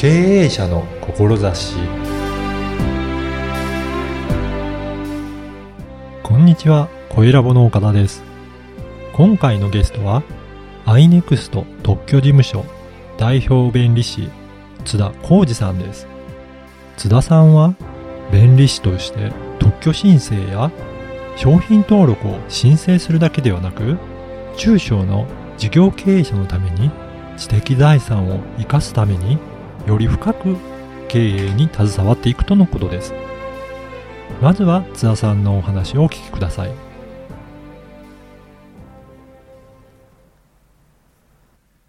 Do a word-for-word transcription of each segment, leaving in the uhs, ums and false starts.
経営者の志。こんにちは、声ラボの岡田です。今回のゲストは アイネクスト 特許事務所代表弁理士津田浩二さんです。津田さんは弁理士として特許申請や商品登録を申請するだけではなく、中小の事業経営者のために知的財産を生かすためにより深く経営に携わっていくとのことです。まずは津田さんのお話をお聞きください。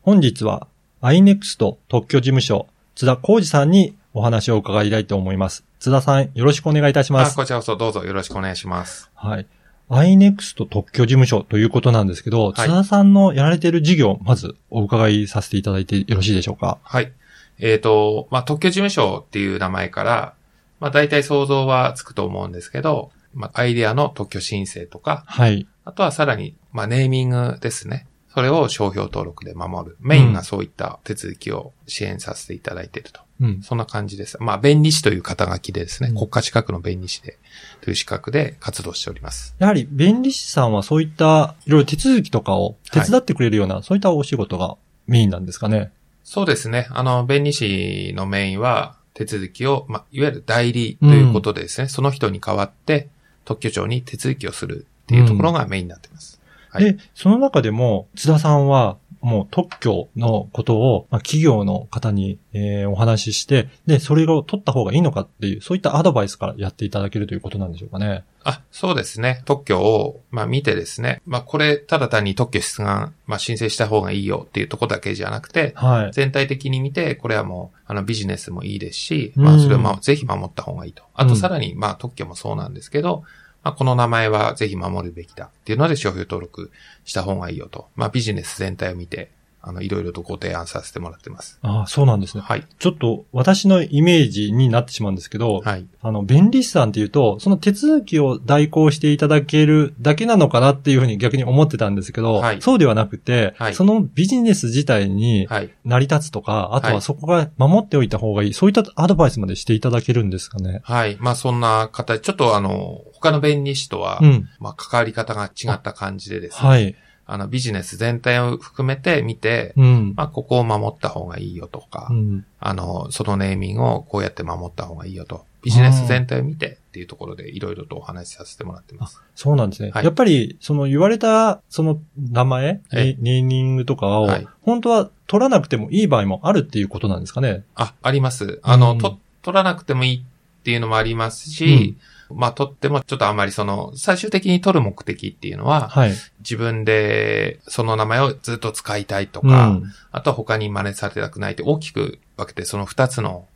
本日は アイネクスト 特許事務所津田浩二さんにお話を伺いたいと思います。津田さん、よろしくお願いいたします。あ、こちらこそどうぞよろしくお願いします。はい、 アイネクスト 特許事務所ということなんですけど、はい、津田さんのやられている事業、まずお伺いさせていただいてよろしいでしょうか。はい、えっと、まあ、特許事務所っていう名前から、まあ、大体想像はつくと思うんですけど、まあ、アイデアの特許申請とか、はい。あとはさらに、まあ、ネーミングですね。それを商標登録で守る。メインがそういった手続きを支援させていただいていると。うん。そんな感じです。まあ、弁理士という肩書きでですね、うん、国家資格の弁理士で、という資格で活動しております。やはり、弁理士さんはそういった、いろいろ手続きとかを手伝ってくれるような、はい、そういったお仕事がメインなんですかね。そうですね。あの、弁理士のメインは、手続きを、まあ、いわゆる代理ということでですね、うん、その人に代わって、特許庁に手続きをするっていうところがメインになっています。うん、はい。で、その中でも、津田さんは、もう特許のことを、まあ、企業の方に、えー、お話しして、で、それを取った方がいいのかっていう、そういったアドバイスからやっていただけるということなんでしょうかね。あ、そうですね。特許を、まあ、見てですね。まあ、これ、ただ単に特許出願、まあ、申請した方がいいよっていうところだけじゃなくて、はい、全体的に見て、これはもう、あの、ビジネスもいいですし、まあ、それを、まあ、ぜひ守った方がいいと。あと、さらに、まあ、特許もそうなんですけど、まあ、この名前はぜひ守るべきだっていうので商標登録した方がいいよと。まあ、ビジネス全体を見て、あの、いろいろとご提案させてもらってます。ああ、そうなんですね。はい。ちょっと私のイメージになってしまうんですけど、はい。あの、弁理士さんっていうと、その手続きを代行していただけるだけなのかなっていうふうに逆に思ってたんですけど、はい。そうではなくて、はい。そのビジネス自体に成り立つとか、はい、あとはそこが守っておいた方がいい、そういったアドバイスまでしていただけるんですかね。はい。まあ、そんな形、ちょっとあの、他の弁理士とは、うん、まあ、関わり方が違った感じでですね。はい。あの、ビジネス全体を含めて見て、うん、まあ、ここを守った方がいいよとか、うん、あの、そのネーミングをこうやって守った方がいいよと、ビジネス全体を見てっていうところでいろいろとお話しさせてもらってます。そうなんですね。はい、やっぱり、その言われた、その名前、ネーミングとかを、はい、本当は取らなくてもいい場合もあるっていうことなんですかね。あ、あります。あの、うん、と取らなくてもいいっていうのもありますし、うん、まあ、取ってもちょっとあんまりその、最終的に取る目的っていうのは、はい、自分でその名前をずっと使いたいとか、うん、あとは他に真似されたくないって大きく分けて、そのふたつの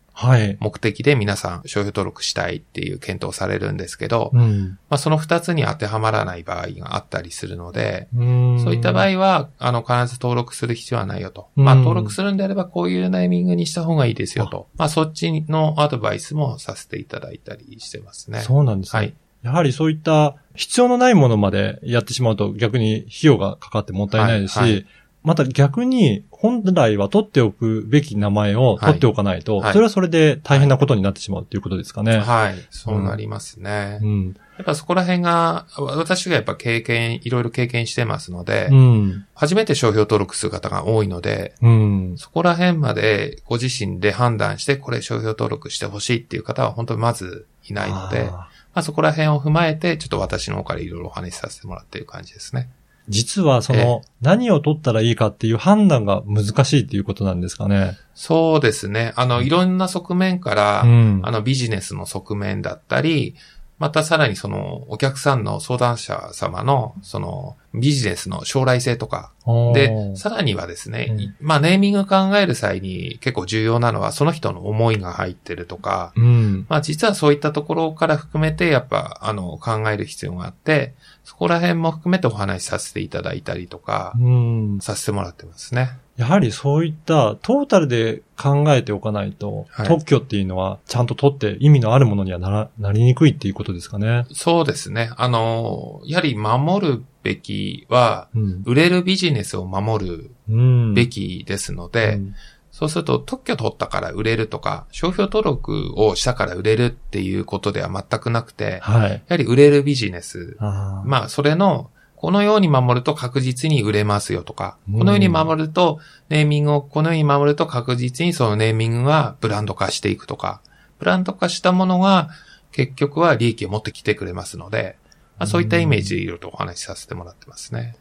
目的で皆さん商標登録したいっていう検討をされるんですけど、うん、まあ、そのふたつに当てはまらない場合があったりするので、うん、そういった場合は、あの、必ず登録する必要はないよと。まあ、登録するんであればこういうタイミングにした方がいいですよと。まあ、そっちのアドバイスもさせていただいたりしてますね。そうなんですね。はい。やはりそういった必要のないものまでやってしまうと逆に費用がかかってもったいないですし、はいはい、また逆に本来は取っておくべき名前を取っておかないと、はい、それはそれで大変なことになってしまうということですかね。はい、はい、そうなりますね。うん、やっぱそこら辺が、私がやっぱ経験、いろいろ経験してますので、うん、初めて商標登録する方が多いので、うん、そこら辺までご自身で判断して、これ商標登録してほしいっていう方は本当にまずいないので、あ、まあ、そこら辺を踏まえて、ちょっと私の方からいろいろお話しさせてもらっている感じですね。実はその何を取ったらいいかっていう判断が難しいっていうことなんですかね。そうですね。あの、いろんな側面から、うん、あの、ビジネスの側面だったり、またさらにそのお客さんの相談者様のそのビジネスの将来性とかで、さらにはですね、うん、まあ、ネーミング考える際に結構重要なのはその人の思いが入ってるとか、うん、まあ、実はそういったところから含めてやっぱあの考える必要があって、そこら辺も含めてお話しさせていただいたりとか、うん、させてもらってますね。やはりそういったトータルで考えておかないと、はい、特許っていうのはちゃんと取って意味のあるものにはなら、なりにくいっていうことですかね。そうですね。あの、やはり守るべきは、うん、売れるビジネスを守るべきですので、うん、そうすると特許取ったから売れるとか、商標登録をしたから売れるっていうことでは全くなくて、はい、やはり売れるビジネス。あ、まあそれの、このように守ると確実に売れますよとか、このように守ると、ネーミングをこのように守ると確実にそのネーミングがブランド化していくとか、ブランド化したものが結局は利益を持ってきてくれますので、まあ、そういったイメージでいろいろとお話しさせてもらってますね。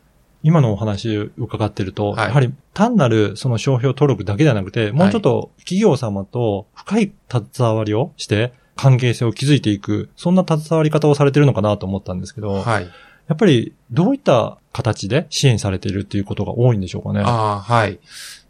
今のお話を伺っていると、はい、やはり単なるその商標登録だけではなくて、もうちょっと企業様と深い携わりをして関係性を築いていく、そんな携わり方をされているのかなと思ったんですけど、はい、やっぱりどういった形で支援されているということが多いんでしょうかね。あ、はい。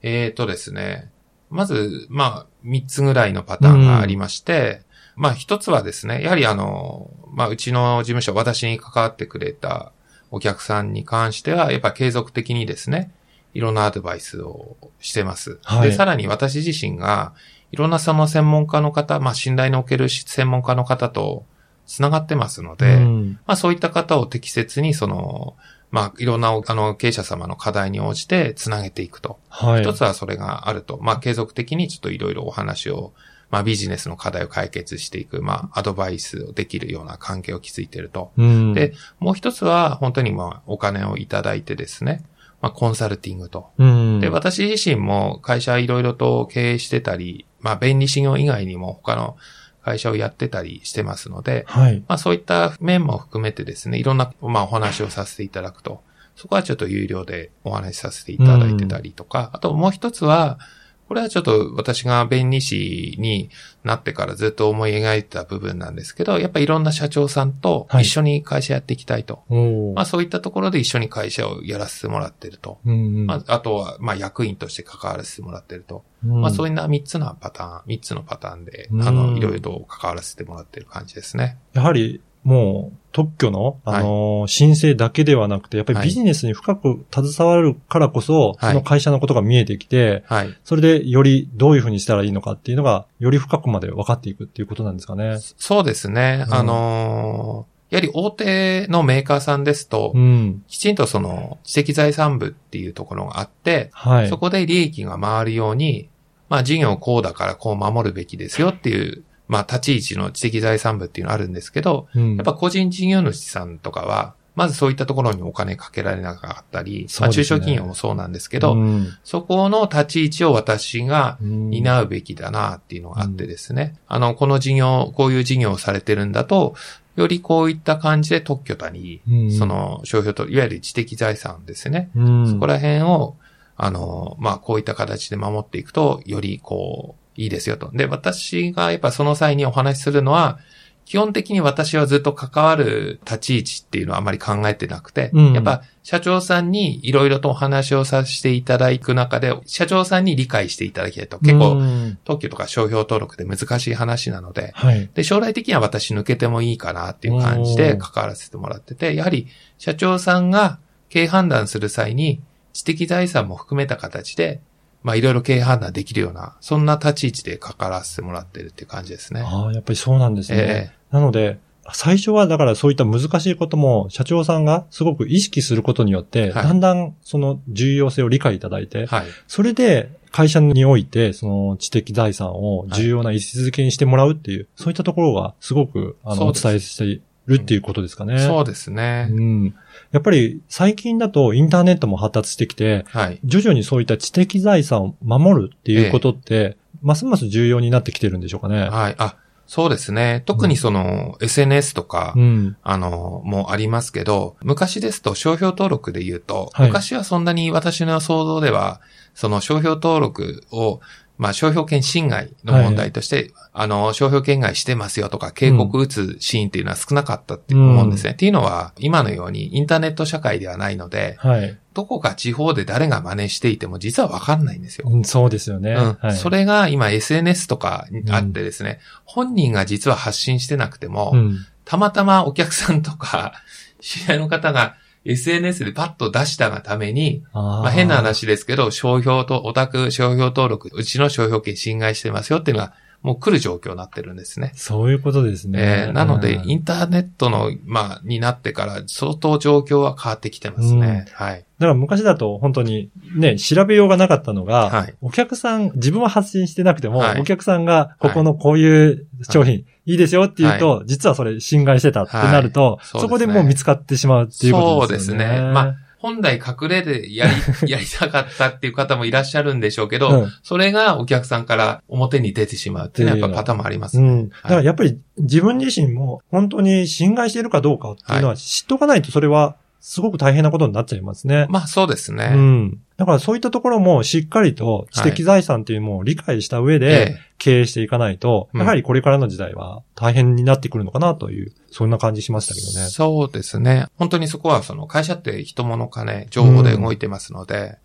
えーとですね。まず、まあ、三つぐらいのパターンがありまして、うん、まあ、一つはですね、やはりあの、まあ、うちの事務所、私に関わってくれたお客さんに関しては、やっぱ継続的にですね、いろんなアドバイスをしてます。はい、で、さらに私自身が、いろんなその専門家の方、まあ、信頼のおける専門家の方とつながってますので、うん、まあ、そういった方を適切に、その、まあ、いろんな、あの、経営者様の課題に応じてつなげていくと。はい。一つはそれがあると。まあ、継続的にちょっといろいろお話を、まあ、ビジネスの課題を解決していく、まあ、アドバイスをできるような関係を築いていると。うん。で、もう一つは、本当にまあ、お金をいただいてですね、まあ、コンサルティングと。うん。で、私自身も会社いろいろと経営してたり、まあ、便利事業以外にも他の、会社をやってたりしてますので、はい、まあそういった面も含めてですね、いろんなまあお話をさせていただくと、そこはちょっと有料でお話しさせていただいてたりとか、うん、あともう一つは、これはちょっと私が弁理士になってからずっと思い描いた部分なんですけど、やっぱりいろんな社長さんと一緒に会社やっていきたいと、はい、まあそういったところで一緒に会社をやらせてもらってると、うんうん、まあ、あとはまあ役員として関わらせてもらってると。まあそういうなみっつのパターン、みっつのパターンで、あの、いろいろと関わらせてもらってる感じですね。やはり、もう、特許の、あの、はい、申請だけではなくて、やっぱりビジネスに深く携わるからこそ、はい、その会社のことが見えてきて、はい、それでよりどういうふうにしたらいいのかっていうのが、より深くまで分かっていくっていうことなんですかね。そうですね。うん、あのー、やはり大手のメーカーさんですと、うん、きちんとその知的財産部っていうところがあって、はい、そこで利益が回るように、まあ事業こうだからこう守るべきですよっていう、まあ立ち位置の知的財産部っていうのあるんですけど、うん、やっぱ個人事業主さんとかは、まずそういったところにお金かけられなかったり、ね、まあ中小企業もそうなんですけど、うん、そこの立ち位置を私が担うべきだなっていうのがあってですね、うん、あの、この事業、こういう事業をされてるんだと、よりこういった感じで特許たり、うん、その商標と、いわゆる知的財産ですね、うん、そこら辺を、あの、まあ、こういった形で守っていくと、よりこう、いいですよと。で、私がやっぱその際にお話しするのは、基本的に私はずっと関わる立ち位置っていうのはあまり考えてなくて、うん、やっぱ社長さんにいろいろとお話をさせていただく中で、社長さんに理解していただきたいと。結構、うん、特許とか商標登録で難しい話なので、はい、で、将来的には私抜けてもいいかなっていう感じで関わらせてもらってて、やはり社長さんが経営判断する際に知的財産も含めた形で、まあいろいろ経営判断できるような、そんな立ち位置で関わらせてもらってるっていう感じですね。ああ、やっぱりそうなんですね。えー、なので、最初はだからそういった難しいことも社長さんがすごく意識することによって、はい、だんだんその重要性を理解いただいて、はい、それで会社においてその知的財産を重要な位置づけにしてもらうっていう、はい、そういったところがすごくあのお伝えしてるっていうことですかね。うん、そうですね。うん。やっぱり最近だとインターネットも発達してきて、はい、徐々にそういった知的財産を守るっていうことって、ええ、ますます重要になってきてるんでしょうかね。はい。あ、そうですね。特にその、うん、エスエヌエス とか、うん、あの、もありますけど、昔ですと商標登録で言うと、はい、昔はそんなに私の想像では、その商標登録を、まあ、商標権侵害の問題として、はい、あの、商標権害してますよとか、警告打つシーンっていうのは少なかったって思うんですね。うん、っていうのは、今のようにインターネット社会ではないので、はい、どこか地方で誰が真似していても実はわかんないんですよ。うん、そうですよね。うん、はい、それが今 エスエヌエス とかあってですね、うん、本人が実は発信してなくても、うん、たまたまお客さんとか、知り合いの方が、エスエヌエス でパッと出したがために、あ、まあ、変な話ですけど、商標とオタク商標登録、うちの商標権侵害してますよっていうのが、もう来る状況になってるんですね。そういうことですね。えー、なので、インターネットの、まあ、になってから相当状況は変わってきてますね。うん、はい。だから昔だと本当にね、調べようがなかったのが、はい、お客さん、自分は発信してなくても、はい、お客さんがここのこういう商品、はい、いいですよって言うと、はい、実はそれ侵害してたってなると、はい、そ, そこでもう見つかってしまうっていうことですよね。そうですね。まあ本来隠れでやり、やりたかったっていう方もいらっしゃるんでしょうけど、うん、それがお客さんから表に出てしまうっていうのはやっぱパターンもありますね。うん、だからやっぱり自分自身も本当に侵害しているかどうかっていうのは知っとかないとそれはすごく大変なことになっちゃいますね。はい、まあそうですね。うん。だからそういったところもしっかりと知的財産っていうのを理解した上で経営していかないと、やはりこれからの時代は大変になってくるのかなという、そんな感じしましたけどね。そうですね。本当にそこはその会社って人物金、情報で動いてますので、うん、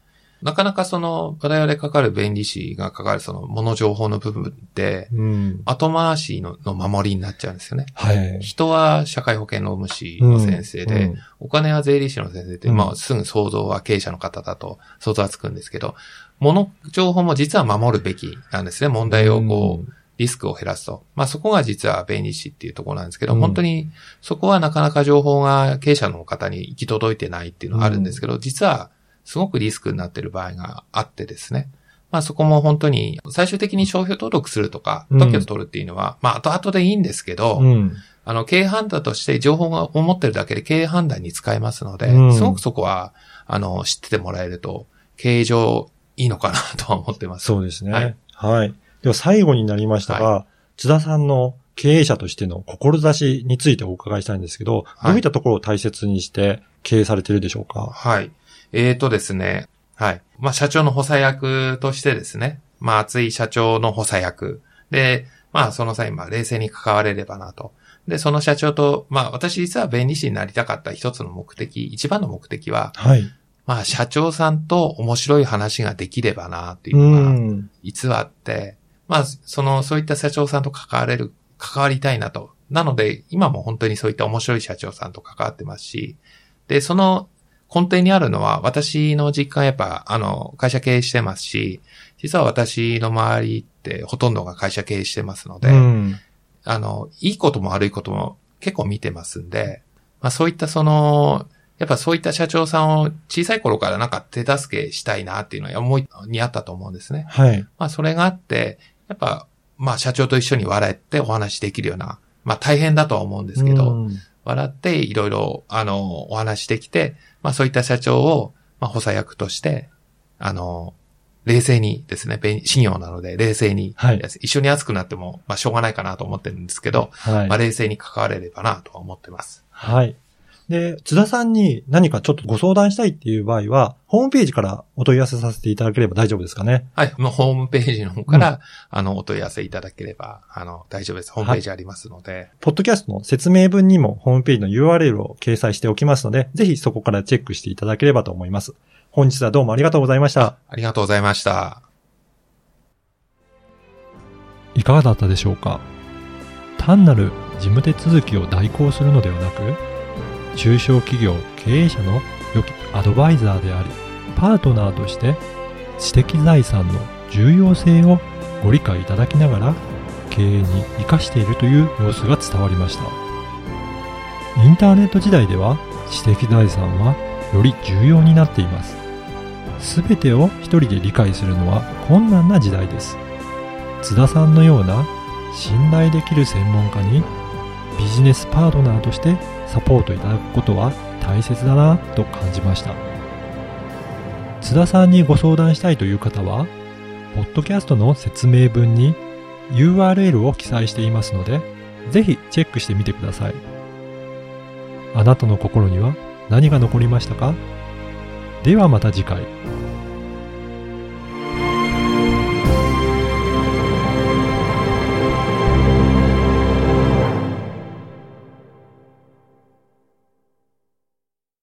なかなかその我々かかる弁理士がかかるその物情報の部分って、うん、後回し の, の守りになっちゃうんですよね。はい、人は社会保険労務士の先生で、うんうん、お金は税理士の先生って、まあすぐ想像は経営者の方だと想像はつくんですけど、物情報も実は守るべきなんですね。問題をこう、うん、リスクを減らすと。まあそこが実は弁理士っていうところなんですけど、うん、本当にそこはなかなか情報が経営者の方に行き届いてないっていうのがあるんですけど、うん、実はすごくリスクになっている場合があってですね。まあそこも本当に最終的に商標登録するとか、特許を取るっていうのは、うん、まあ後々でいいんですけど、うんあの、経営判断として情報を持ってるだけで経営判断に使えますので、うん、すごくそこは、あの、知っててもらえると、経営上いいのかなとは思ってます。そうですね。はい。はい、では最後になりましたが、はい、津田さんの経営者としての志についてお伺いしたいんですけど、はい、どういったところを大切にして経営されているでしょうか？はい。えーとですね、はい。まあ、社長の補佐役としてですね、まあ、熱い社長の補佐役。で、まあ、その際、まあ、冷静に関われればなと。で、その社長と、まあ、私実は弁理士になりたかった一つの目的、一番の目的は、はい、まあ、社長さんと面白い話ができればな、っていうのが、実はあって、まあ、その、そういった社長さんと関われる、関わりたいなと。なので、今も本当にそういった面白い社長さんと関わってますし、で、その根底にあるのは、私の実感やっぱ、あの、会社経営してますし、実は私の周りってほとんどが会社経営してますので、うんあの、いいことも悪いことも結構見てますんで、まあそういったその、やっぱそういった社長さんを小さい頃からなんか手助けしたいなっていうのは思いにあったと思うんですね。はい。まあそれがあって、やっぱまあ社長と一緒に笑ってお話できるような、まあ大変だとは思うんですけど、うん、笑っていろいろあの、お話できて、まあそういった社長を、まあ補佐役として、あの、冷静にですね、信用なので冷静に、はい、一緒に熱くなっても、まあ、しょうがないかなと思ってるんですけど、はいまあ、冷静に関われればなとは思ってます。はい。で、津田さんに何かちょっとご相談したいっていう場合は、ホームページからお問い合わせさせていただければ大丈夫ですかね。はい。もうホームページの方から、うん、あの、お問い合わせいただければ、あの、大丈夫です。ホームページありますので、はい。ポッドキャストの説明文にもホームページの ユーアールエル を掲載しておきますので、ぜひそこからチェックしていただければと思います。本日はどうもありがとうございました。ありがとうございました。いかがだったでしょうか。単なる事務手続きを代行するのではなく、中小企業経営者の良きアドバイザーであり、パートナーとして知的財産の重要性をご理解いただきながら、経営に生かしているという様子が伝わりました。インターネット時代では、知的財産はより重要になっています。すべてを一人で理解するのは困難な時代です。津田さんのような信頼できる専門家にビジネスパートナーとしてサポートいただくことは大切だなと感じました。津田さんにご相談したいという方は、ポッドキャストの説明文に ユーアールエル を記載していますので、ぜひチェックしてみてください。あなたの心には何が残りましたか？ではまた次回。